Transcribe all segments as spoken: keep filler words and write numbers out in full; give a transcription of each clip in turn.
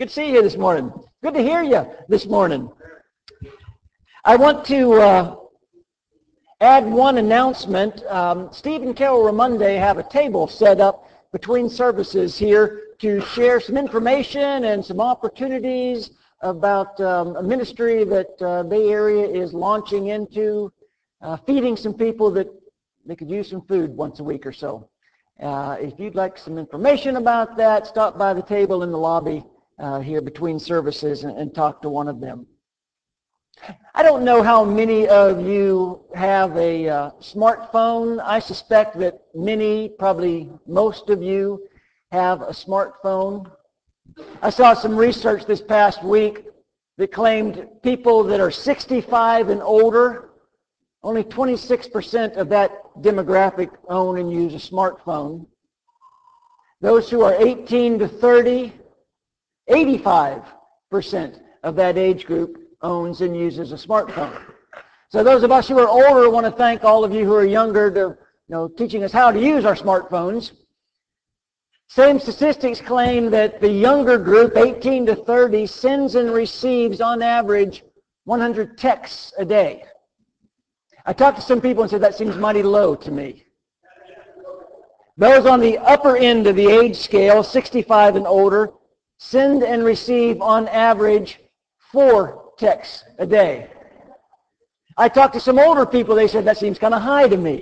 Good to see you this morning. Good to hear you this morning. I want to uh, add one announcement. Um, Steve and Carol Ramonde have a table set up between services here to share some information and some opportunities about um, a ministry that uh, Bay Area is launching into, uh, feeding some people that they could use some food once a week or so. Uh, if you'd like some information about that, stop by the table in the lobby Uh, here between services and, and talk to one of them. I don't know how many of you have a uh, smartphone. I suspect that many, probably most of you, have a smartphone. I saw some research this past week that claimed people that are sixty-five and older, only twenty-six percent of that demographic own and use a smartphone. Those who are eighteen to thirty, eighty-five percent of that age group owns and uses a smartphone. So those of us who are older want to thank all of you who are younger for, you know, teaching us how to use our smartphones. Same statistics claim that the younger group, eighteen to thirty, sends and receives on average one hundred texts a day. I talked to some people and said that seems mighty low to me. Those on the upper end of the age scale, sixty-five and older, send and receive on average four texts a day. I talked to some older people, they said that seems kind of high to me.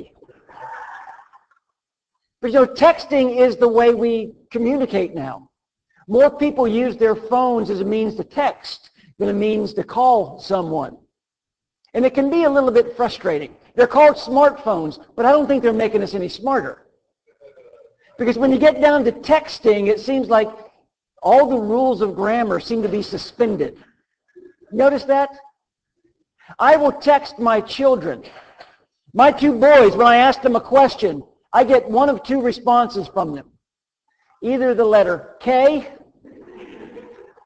But you know, texting is the way we communicate now. More people use their phones as a means to text than a means to call someone. And it can be a little bit frustrating. They're called smartphones, but I don't think they're making us any smarter. Because when you get down to texting, it seems like all the rules of grammar seem to be suspended. Notice that? I will text my children. My two boys, when I ask them a question, I get one of two responses from them. Either the letter K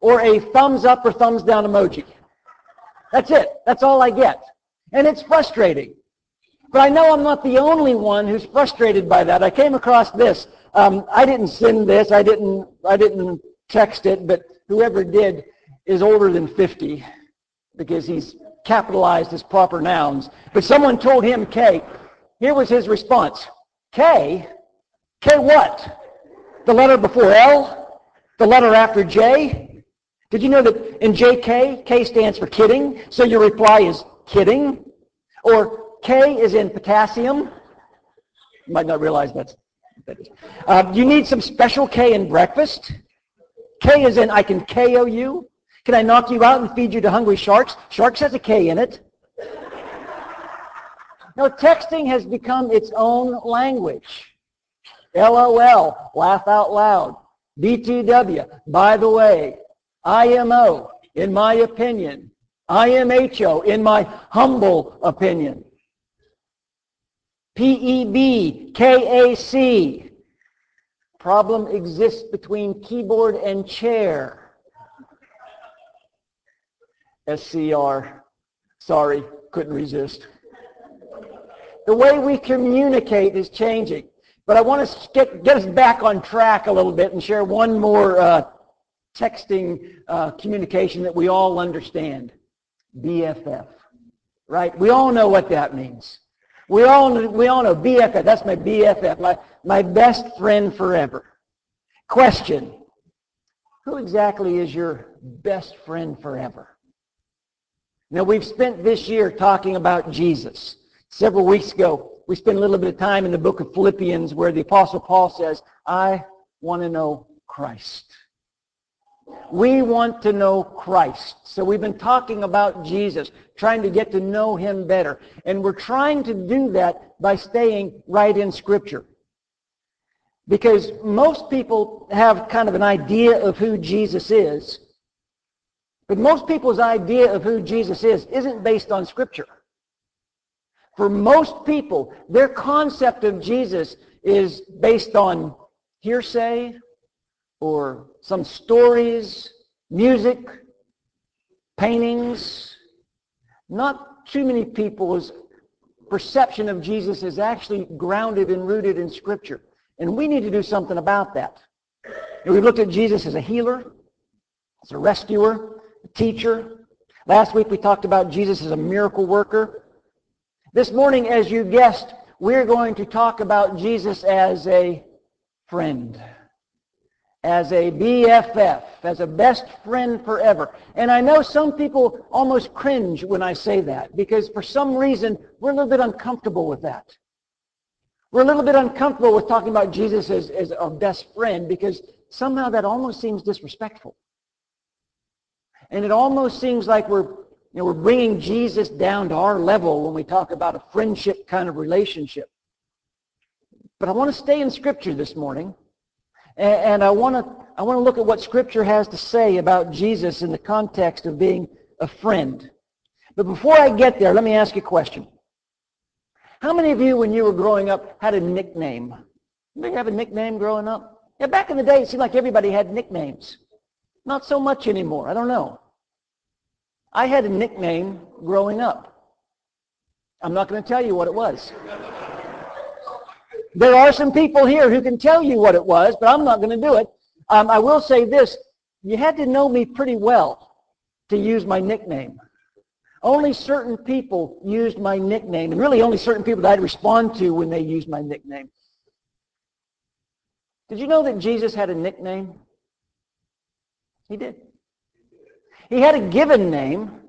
or a thumbs up or thumbs down emoji. That's it. That's all I get. And it's frustrating. But I know I'm not the only one who's frustrated by that. I came across this. Um, I didn't send this. I didn't, I didn't text it, but whoever did is older than fifty because he's capitalized his proper nouns. But someone told him K. Here was his response. K? K what? The letter before L? The letter after J? Did you know that in J K, K stands for kidding? So your reply is kidding? Or K is in potassium? You might not realize that's... Uh, you need some special K in breakfast? K is in I can K O you. Can I knock you out and feed you to hungry sharks? Sharks has a K in it. Now, texting has become its own language. L O L, laugh out loud. B T W, by the way. I M O, in my opinion. I M H O, in my humble opinion. P E B, K A C. Problem exists between keyboard and chair. S C R, sorry, couldn't resist. The way we communicate is changing, but I want to get, get us back on track a little bit and share one more uh, texting uh, communication that we all understand, B F F, right? We all know what that means. We all, we all know B F F, that's my B F F, my, my best friend forever. Question, who exactly is your best friend forever? Now, we've spent this year talking about Jesus. Several weeks ago, we spent a little bit of time in the book of Philippians where the Apostle Paul says, I want to know Christ. We want to know Christ. So we've been talking about Jesus, trying to get to know him better. And we're trying to do that by staying right in Scripture. Because most people have kind of an idea of who Jesus is. But most people's idea of who Jesus is isn't based on Scripture. For most people, their concept of Jesus is based on hearsay, or some stories, music, paintings. Not too many people's perception of Jesus is actually grounded and rooted in Scripture. And we need to do something about that. And we've looked at Jesus as a healer. as a rescuer, a teacher. Last week we talked about Jesus as a miracle worker. This morning, as you guessed, we're going to talk about Jesus as a friend, as a B F F, as a best friend forever. And I know some people almost cringe when I say that, because for some reason we're a little bit uncomfortable with that. We're a little bit uncomfortable with talking about Jesus as, as our best friend, because somehow that almost seems disrespectful. And it almost seems like we're, you know, we're bringing Jesus down to our level when we talk about a friendship kind of relationship. But I want to stay in Scripture this morning, and, and I want to I want to look at what Scripture has to say about Jesus in the context of being a friend. But before I get there, let me ask you a question. How many of you, when you were growing up, had a nickname? Anybody have a nickname growing up? Yeah, back in the day, it seemed like everybody had nicknames. Not so much anymore. I don't know. I had a nickname growing up. I'm not going to tell you what it was. There are some people here who can tell you what it was, but I'm not going to do it. Um, I will say this. You had to know me pretty well to use my nickname. Only certain people used my nickname, and really only certain people that I'd respond to when they used my nickname. Did you know that Jesus had a nickname? He did. He had a given name.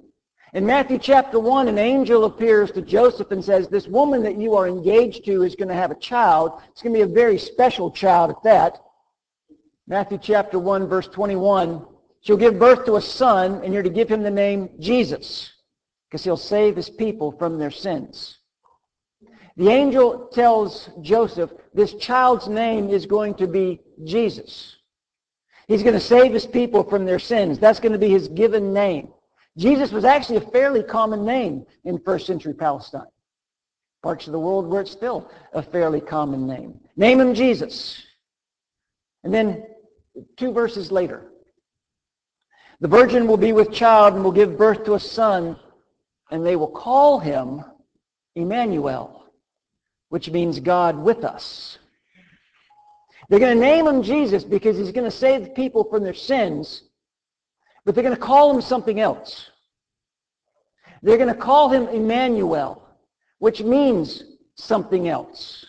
In Matthew chapter one, an angel appears to Joseph and says, this woman that you are engaged to is going to have a child. It's going to be a very special child at that. Matthew chapter one, verse twenty-one, she'll give birth to a son, and you're to give him the name Jesus, because he'll save his people from their sins. The angel tells Joseph, this child's name is going to be Jesus. He's going to save his people from their sins. That's going to be his given name. Jesus was actually a fairly common name in first century Palestine, parts of the world where it's still a fairly common name. Name him Jesus. And then two verses later, the virgin will be with child and will give birth to a son, and they will call him Emmanuel, which means God with us. They're going to name him Jesus because he's going to save the people from their sins, but they're going to call him something else. They're going to call him Emmanuel, which means something else.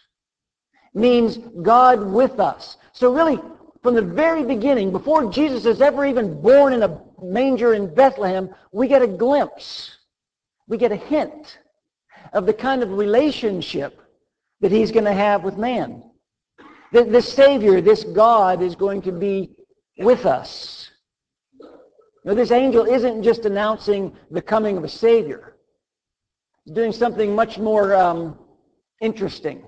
It means God with us. So really, from the very beginning, before Jesus is ever even born in a manger in Bethlehem, we get a glimpse, we get a hint of the kind of relationship that he's going to have with man. This Savior, this God, is going to be with us. Now, this angel isn't just announcing the coming of a Savior. He's doing something much more um, interesting,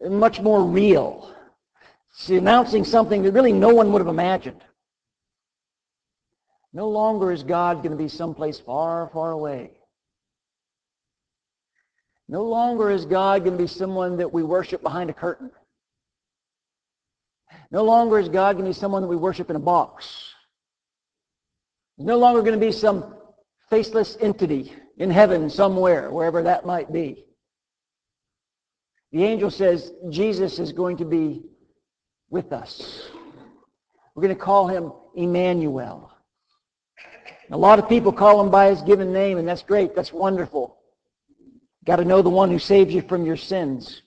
much more real. He's announcing something that really no one would have imagined. No longer is God going to be someplace far, far away. No longer is God going to be someone that we worship behind a curtain. No longer is God going to be someone that we worship in a box. He's no longer going to be some faceless entity in heaven somewhere, wherever that might be. The angel says Jesus is going to be with us. We're going to call him Emmanuel. A lot of people call him by his given name, and that's great. That's wonderful. You've got to know the one who saves you from your sins.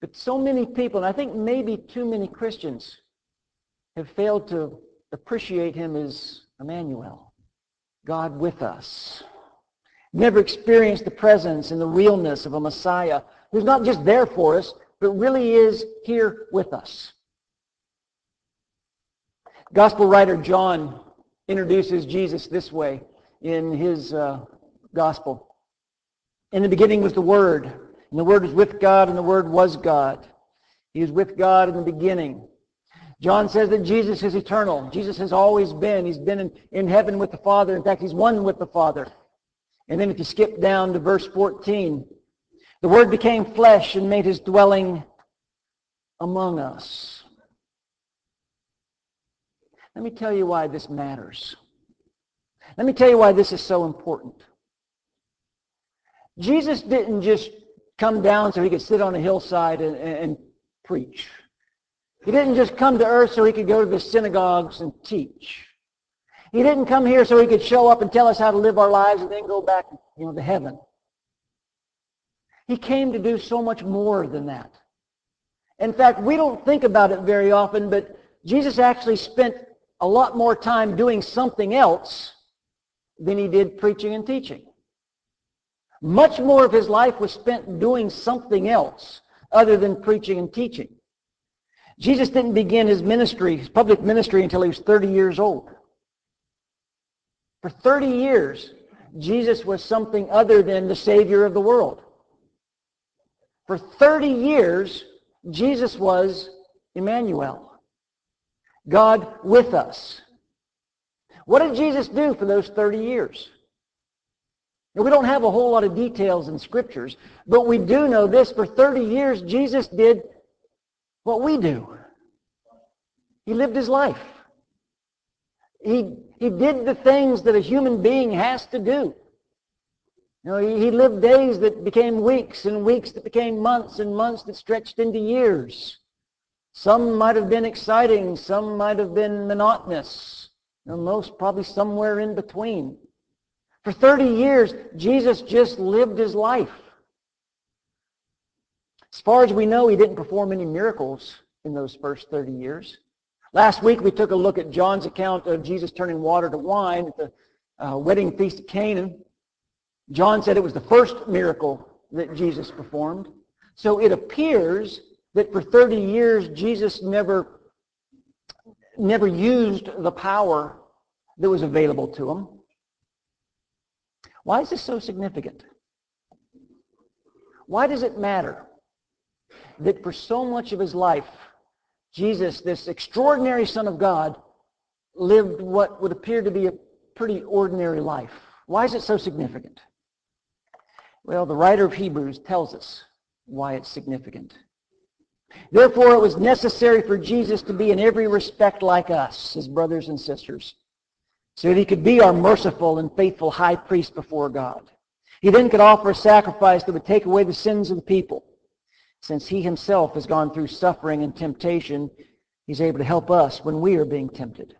But so many people, and I think maybe too many Christians, have failed to appreciate him as Emmanuel, God with us. Never experienced the presence and the realness of a Messiah who's not just there for us, but really is here with us. Gospel writer John introduces Jesus this way in his uh, gospel. In the beginning was the Word. And the Word was with God, and the Word was God. He was with God in the beginning. John says that Jesus is eternal. Jesus has always been. He's been in, in heaven with the Father. In fact, he's one with the Father. And then if you skip down to verse fourteen, the Word became flesh and made his dwelling among us. Let me tell you why this matters. Let me tell you why this is so important. Jesus didn't just come down so he could sit on a hillside and, and, and preach. He didn't just come to earth so he could go to the synagogues and teach. He didn't come here so he could show up and tell us how to live our lives and then go back, you know, to heaven. He came to do so much more than that. In fact, we don't think about it very often, but Jesus actually spent a lot more time doing something else than he did preaching and teaching. Much more of his life was spent doing something else other than preaching and teaching. Jesus didn't begin his ministry, his public ministry, until he was thirty years old. For thirty years, Jesus was something other than the Savior of the world. For thirty years, Jesus was Emmanuel, God with us. What did Jesus do for those thirty years? Now, we don't have a whole lot of details in Scriptures, but we do know this. For thirty years, Jesus did what we do. He lived his life. He, he did the things that a human being has to do. You know, he, he lived days that became weeks, and weeks that became months, and months that stretched into years. Some might have been exciting. Some might have been monotonous. You know, most probably somewhere in between. For thirty years, Jesus just lived his life. As far as we know, he didn't perform any miracles in those first thirty years. Last week, we took a look at John's account of Jesus turning water to wine at the uh, wedding feast of Canaan. John said it was the first miracle that Jesus performed. So it appears that for thirty years, Jesus never, never used the power that was available to him. Why is this so significant? Why does it matter that for so much of his life, Jesus, this extraordinary Son of God, lived what would appear to be a pretty ordinary life? Why is it so significant? Well, the writer of Hebrews tells us why it's significant. Therefore, it was necessary for Jesus to be in every respect like us, his brothers and sisters, so that he could be our merciful and faithful high priest before God. He then could offer a sacrifice that would take away the sins of the people. Since he himself has gone through suffering and temptation, he's able to help us when we are being tempted.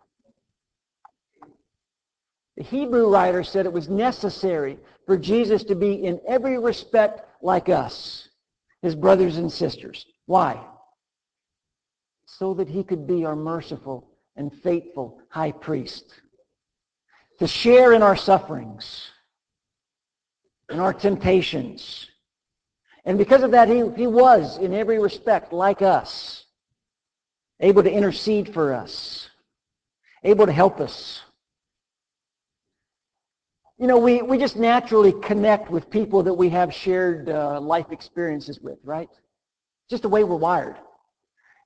The Hebrew writer said it was necessary for Jesus to be in every respect like us, his brothers and sisters. Why? So that he could be our merciful and faithful high priest, to share in our sufferings, in our temptations. And because of that, he, he was, in every respect, like us, able to intercede for us, able to help us. You know, we, we just naturally connect with people that we have shared uh, life experiences with, right? Just the way we're wired.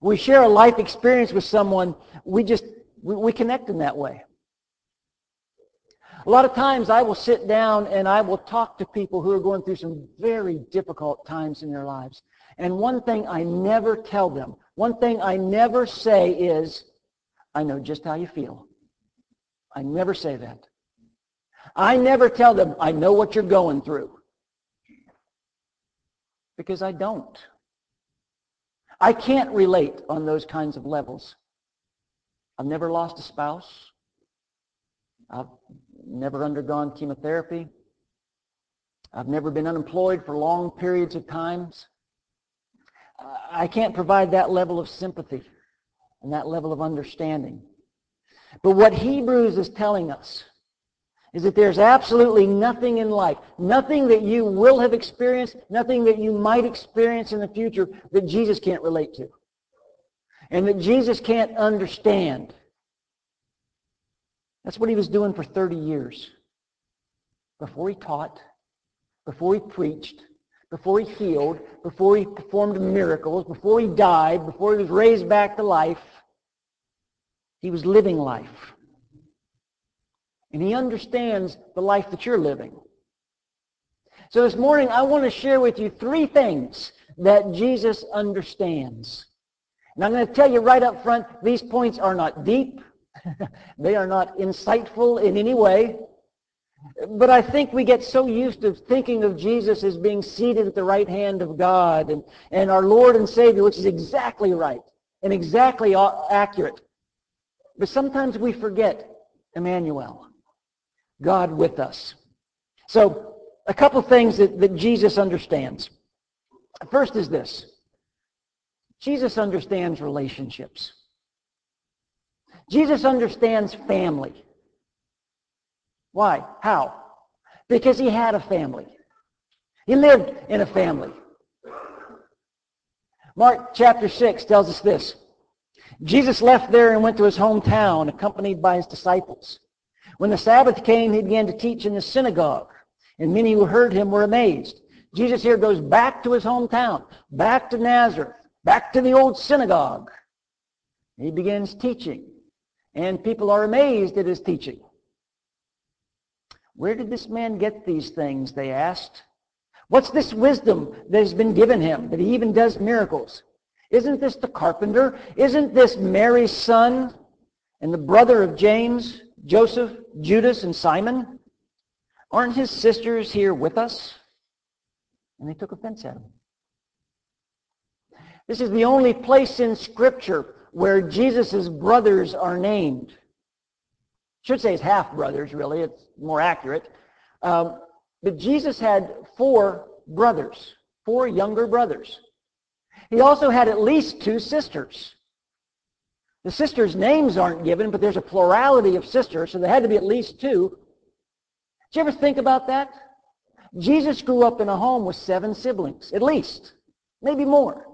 We share a life experience with someone, we just, we, we connect in that way. A lot of times I will sit down and I will talk to people who are going through some very difficult times in their lives. And one thing I never tell them, one thing I never say is, I know just how you feel. I never say that. I never tell them, I know what you're going through. Because I don't. I can't relate on those kinds of levels. I've never lost a spouse. I've never undergone chemotherapy. I've never been unemployed for long periods of times. I can't provide that level of sympathy and that level of understanding. But what Hebrews is telling us is that there's absolutely nothing in life, nothing that you will have experienced, nothing that you might experience in the future that Jesus can't relate to and that Jesus can't understand. That's what he was doing for thirty years. Before he taught, before he preached, before he healed, before he performed miracles, before he died, before he was raised back to life, he was living life. And he understands the life that you're living. So this morning, I want to share with you three things that Jesus understands. And I'm going to tell you right up front, these points are not deep. They are not insightful in any way. But I think we get so used to thinking of Jesus as being seated at the right hand of God and, and our Lord and Savior, which is exactly right. and exactly accurate. But sometimes we forget Emmanuel, God with us. So a couple things that, that Jesus understands. First is this. Jesus understands relationships. Jesus understands family. Why? How? Because he had a family. He lived in a family. Mark chapter six tells us this. Jesus left there and went to his hometown, accompanied by his disciples. When the Sabbath came, he began to teach in the synagogue, and many who heard him were amazed. Jesus here goes back to his hometown, back to Nazareth, back to the old synagogue. He begins teaching, and people are amazed at his teaching. Where did this man get these things, they asked. What's this wisdom that has been given him, that he even does miracles? Isn't this the carpenter? Isn't this Mary's son and the brother of James, Joseph, Judas, and Simon? Aren't his sisters here with us? And they took offense at him. This is the only place in Scripture where Jesus' brothers are named. Should say his half-brothers, really. It's more accurate. Um, but Jesus had four brothers, four younger brothers. He also had at least two sisters. The sisters' names aren't given, but there's a plurality of sisters, so there had to be at least two. Did you ever think about that? Jesus grew up in a home with seven siblings, at least, maybe more.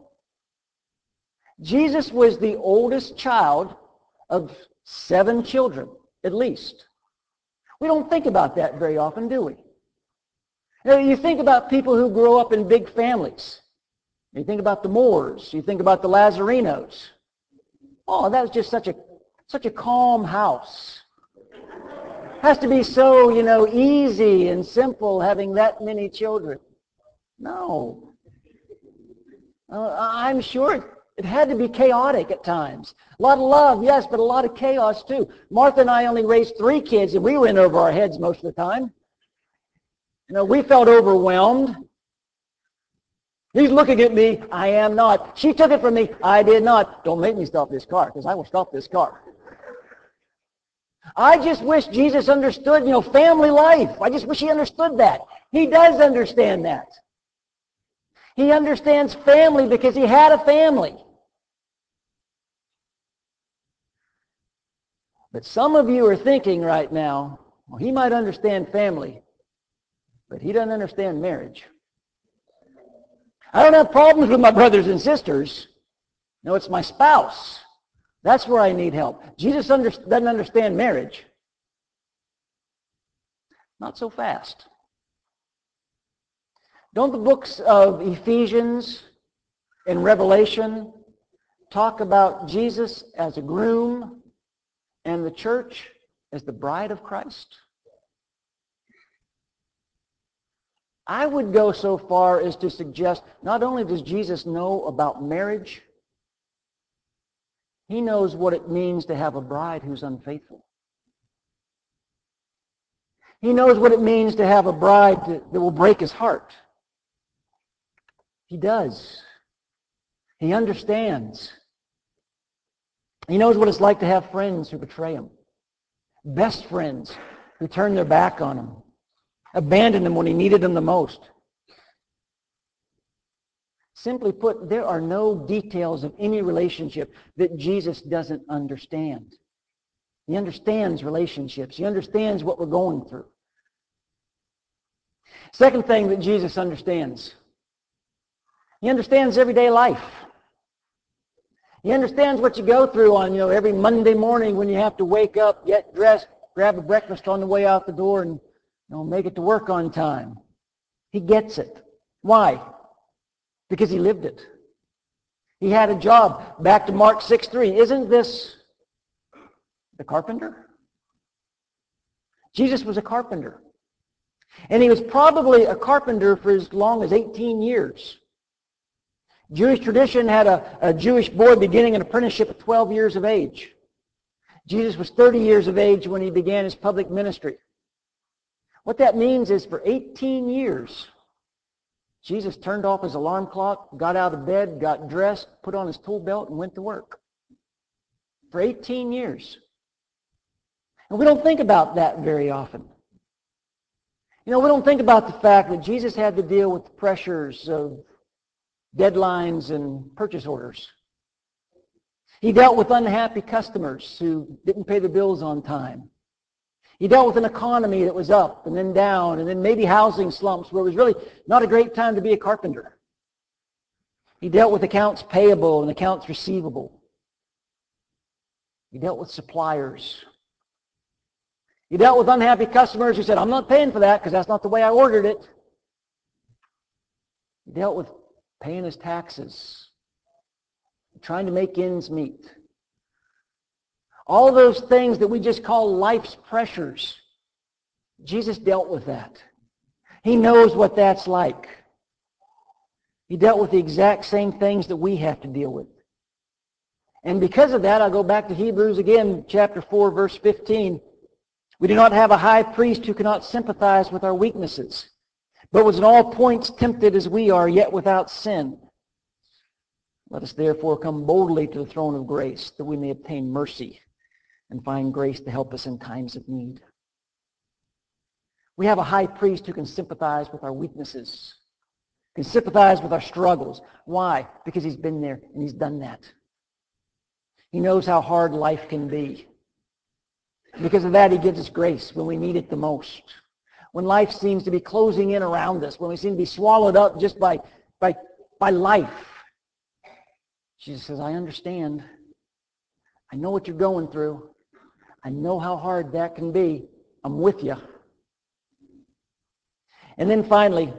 Jesus was the oldest child of seven children, at least. We don't think about that very often, do we? Now, you think about people who grow up in big families. You think about the Moors. You think about the Lazarenos. Oh, that was just such a such a calm house. It has to be so, you know, easy and simple having that many children. No. Uh, I'm sure it, it had to be chaotic at times. A lot of love, yes, but a lot of chaos too. Martha and I only raised three kids, and we went over our heads most of the time. You know, we felt overwhelmed. He's looking at me. I am not. She took it from me. I did not. Don't make me stop this car, because I will stop this car. I just wish Jesus understood, you know, family life. I just wish he understood that. He does understand that. He understands family because he had a family. But some of you are thinking right now, well, he might understand family, but he doesn't understand marriage. I don't have problems with my brothers and sisters. No, it's my spouse. That's where I need help. Jesus under, doesn't understand marriage. Not so fast. Don't the books of Ephesians and Revelation talk about Jesus as a groom and the church as the bride of Christ? I would go so far as to suggest not only does Jesus know about marriage, he knows what it means to have a bride who's unfaithful. He knows what it means to have a bride that, that will break his heart. He does. He understands. He knows what it's like to have friends who betray him, best friends who turn their back on him, abandoned him when he needed him the most. Simply put, there are no details of any relationship that Jesus doesn't understand. He understands relationships. He understands what we're going through. Second thing that Jesus understands, he understands everyday life. He understands what you go through on, you know, every Monday morning when you have to wake up, get dressed, grab a breakfast on the way out the door, and and we'll make it to work on time. He gets it. Why? Because he lived it. He had a job. Back to Mark six three. Isn't this the carpenter? Jesus was a carpenter. And he was probably a carpenter for as long as eighteen years. Jewish tradition had a, a Jewish boy beginning an apprenticeship at twelve years of age. Jesus was thirty years of age when he began his public ministry. What that means is for eighteen years, Jesus turned off his alarm clock, got out of bed, got dressed, put on his tool belt, and went to work for eighteen years. And we don't think about that very often. You know, we don't think about the fact that Jesus had to deal with the pressures of deadlines and purchase orders. He dealt with unhappy customers who didn't pay the bills on time. He dealt with an economy that was up and then down, and then maybe housing slumps where it was really not a great time to be a carpenter. He dealt with accounts payable and accounts receivable. He dealt with suppliers. He dealt with unhappy customers who said, I'm not paying for that because that's not the way I ordered it. He dealt with paying his taxes, trying to make ends meet. All of those things that we just call life's pressures, Jesus dealt with that. He knows what that's like. He dealt with the exact same things that we have to deal with. And because of that, I'll go back to Hebrews again, chapter four, verse fifteen. We do not have a high priest who cannot sympathize with our weaknesses, but was in all points tempted as we are, yet without sin. Let us therefore come boldly to the throne of grace, that we may obtain mercy and find grace to help us in times of need. We have a high priest who can sympathize with our weaknesses, can sympathize with our struggles. Why? Because he's been there and he's done that. He knows how hard life can be. Because of that, he gives us grace when we need it the most. When life seems to be closing in around us, when we seem to be swallowed up just by, by, by life, Jesus says, I understand. I know what you're going through. I know how hard that can be. I'm with you. And then finally,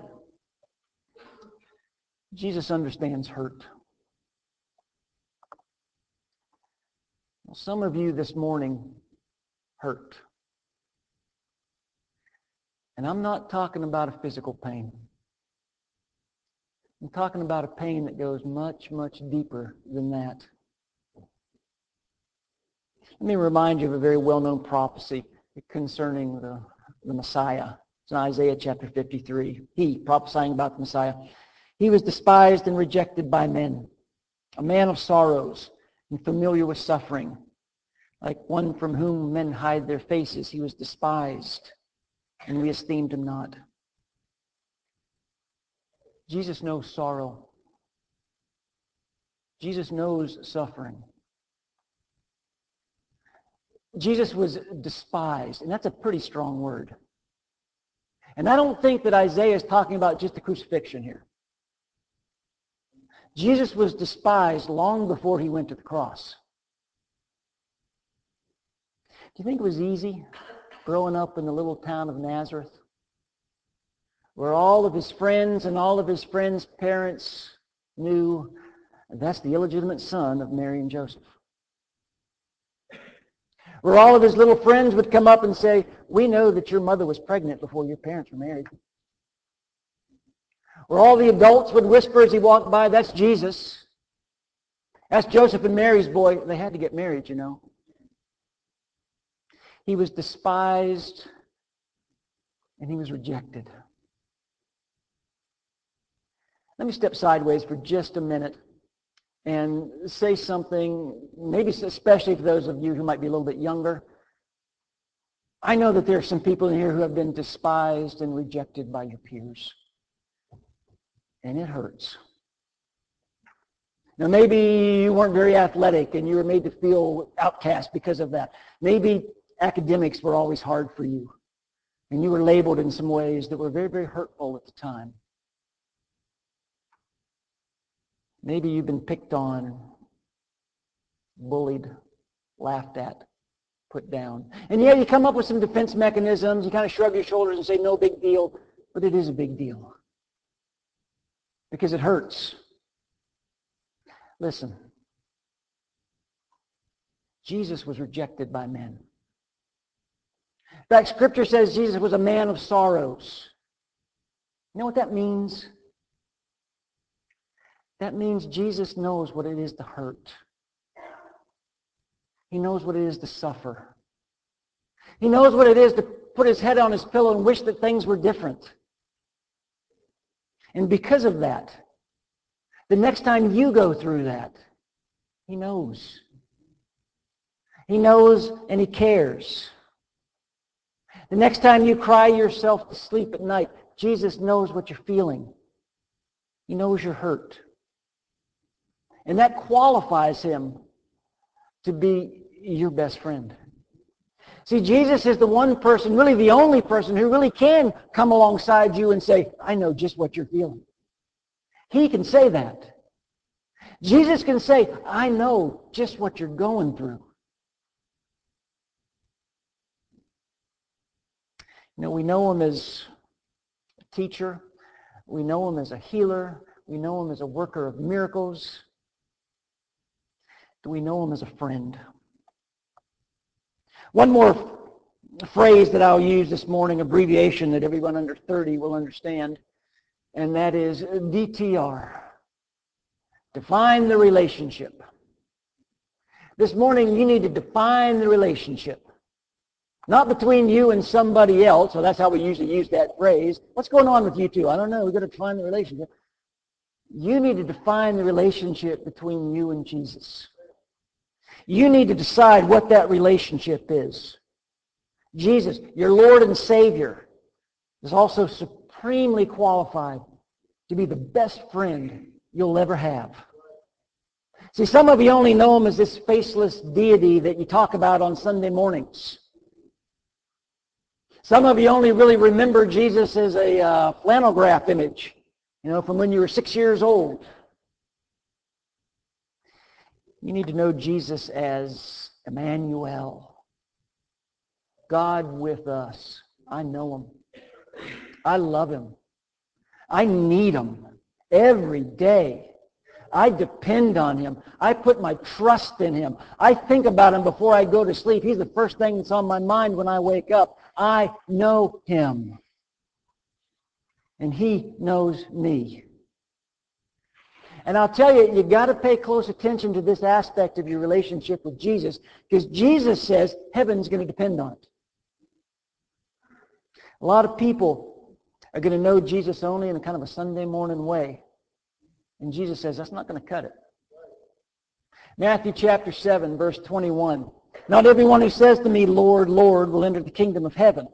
Jesus understands hurt. Well, some of you this morning hurt. And I'm not talking about a physical pain. I'm talking about a pain that goes much, much deeper than that. Let me remind you of a very well-known prophecy concerning the, the Messiah. It's in Isaiah chapter fifty-three. He, prophesying about the Messiah, he was despised and rejected by men, a man of sorrows and familiar with suffering. Like one from whom men hide their faces, he was despised, and we esteemed him not. Jesus knows sorrow. Jesus knows suffering. Jesus was despised, and that's a pretty strong word. And I don't think that Isaiah is talking about just the crucifixion here. Jesus was despised long before he went to the cross. Do you think it was easy growing up in the little town of Nazareth, where all of his friends and all of his friends' parents knew that's the illegitimate son of Mary and Joseph? Where all of his little friends would come up and say, we know that your mother was pregnant before your parents were married. Where all the adults would whisper as he walked by, that's Jesus. That's Joseph and Mary's boy. They had to get married, you know. He was despised and he was rejected. Let me step sideways for just a minute and say something, maybe especially for those of you who might be a little bit younger. I know that there are some people in here who have been despised and rejected by your peers. And it hurts. Now, maybe you weren't very athletic and you were made to feel outcast because of that. Maybe academics were always hard for you, and you were labeled in some ways that were very, very hurtful at the time. Maybe you've been picked on, bullied, laughed at, put down. And yeah, you come up with some defense mechanisms, you kind of shrug your shoulders and say, no big deal, but it is a big deal because it hurts. Listen, Jesus was rejected by men. In fact, Scripture says Jesus was a man of sorrows. You know what that means? That means Jesus knows what it is to hurt. He knows what it is to suffer. He knows what it is to put his head on his pillow and wish that things were different. And because of that, the next time you go through that, he knows. He knows and he cares. The next time you cry yourself to sleep at night, Jesus knows what you're feeling. He knows you're hurt. And that qualifies him to be your best friend. See, Jesus is the one person, really the only person, who really can come alongside you and say, I know just what you're feeling. He can say that. Jesus can say, I know just what you're going through. You know, we know him as a teacher. We know him as a healer. We know him as a worker of miracles. Do we know him as a friend? One more phrase that I'll use this morning, abbreviation that everyone under thirty will understand, and that is D T R. Define the relationship. This morning, you need to define the relationship. Not between you and somebody else, so that's how we usually use that phrase. What's going on with you two? I don't know. We've got to define the relationship. You need to define the relationship between you and Jesus. You need to decide what that relationship is. Jesus, your Lord and Savior, is also supremely qualified to be the best friend you'll ever have. See, some of you only know him as this faceless deity that you talk about on Sunday mornings. Some of you only really remember Jesus as a uh, flannel graph image, you know, from when you were six years old. You need to know Jesus as Emmanuel, God with us. I know him. I love him. I need him every day. I depend on him. I put my trust in him. I think about him before I go to sleep. He's the first thing that's on my mind when I wake up. I know him. And he knows me. And I'll tell you, you got to pay close attention to this aspect of your relationship with Jesus, because Jesus says heaven's going to depend on it. A lot of people are going to know Jesus only in a kind of a Sunday morning way. And Jesus says, that's not going to cut it. Matthew chapter seven, verse twenty-one. Not everyone who says to me, Lord, Lord, will enter the kingdom of heaven,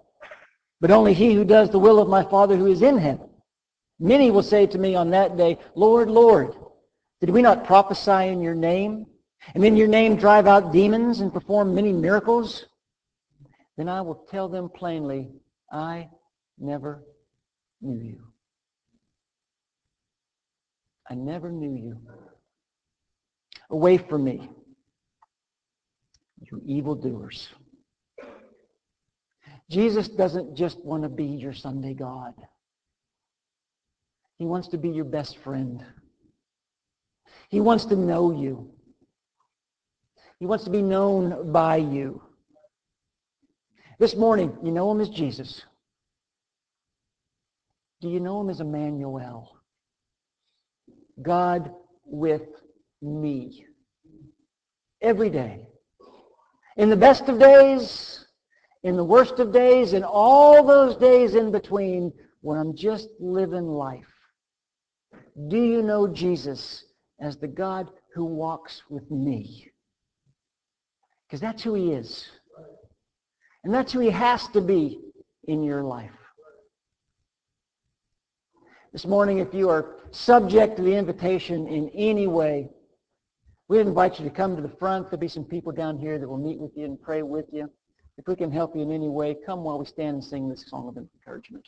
but only he who does the will of my Father who is in heaven. Many will say to me on that day, Lord, Lord, did we not prophesy in your name, and in your name drive out demons and perform many miracles? Then I will tell them plainly, I never knew you. I never knew you. Away from me, you evildoers. Jesus doesn't just want to be your Sunday God. He wants to be your best friend. He wants to know you. He wants to be known by you. This morning, you know him as Jesus. Do you know him as Emmanuel? God with me. Every day. In the best of days, in the worst of days, and all those days in between when I'm just living life. Do you know Jesus as the God who walks with me? Because that's who he is. And that's who he has to be in your life. This morning, if you are subject to the invitation in any way, we invite you to come to the front. There'll be some people down here that will meet with you and pray with you. If we can help you in any way, come while we stand and sing this song of encouragement.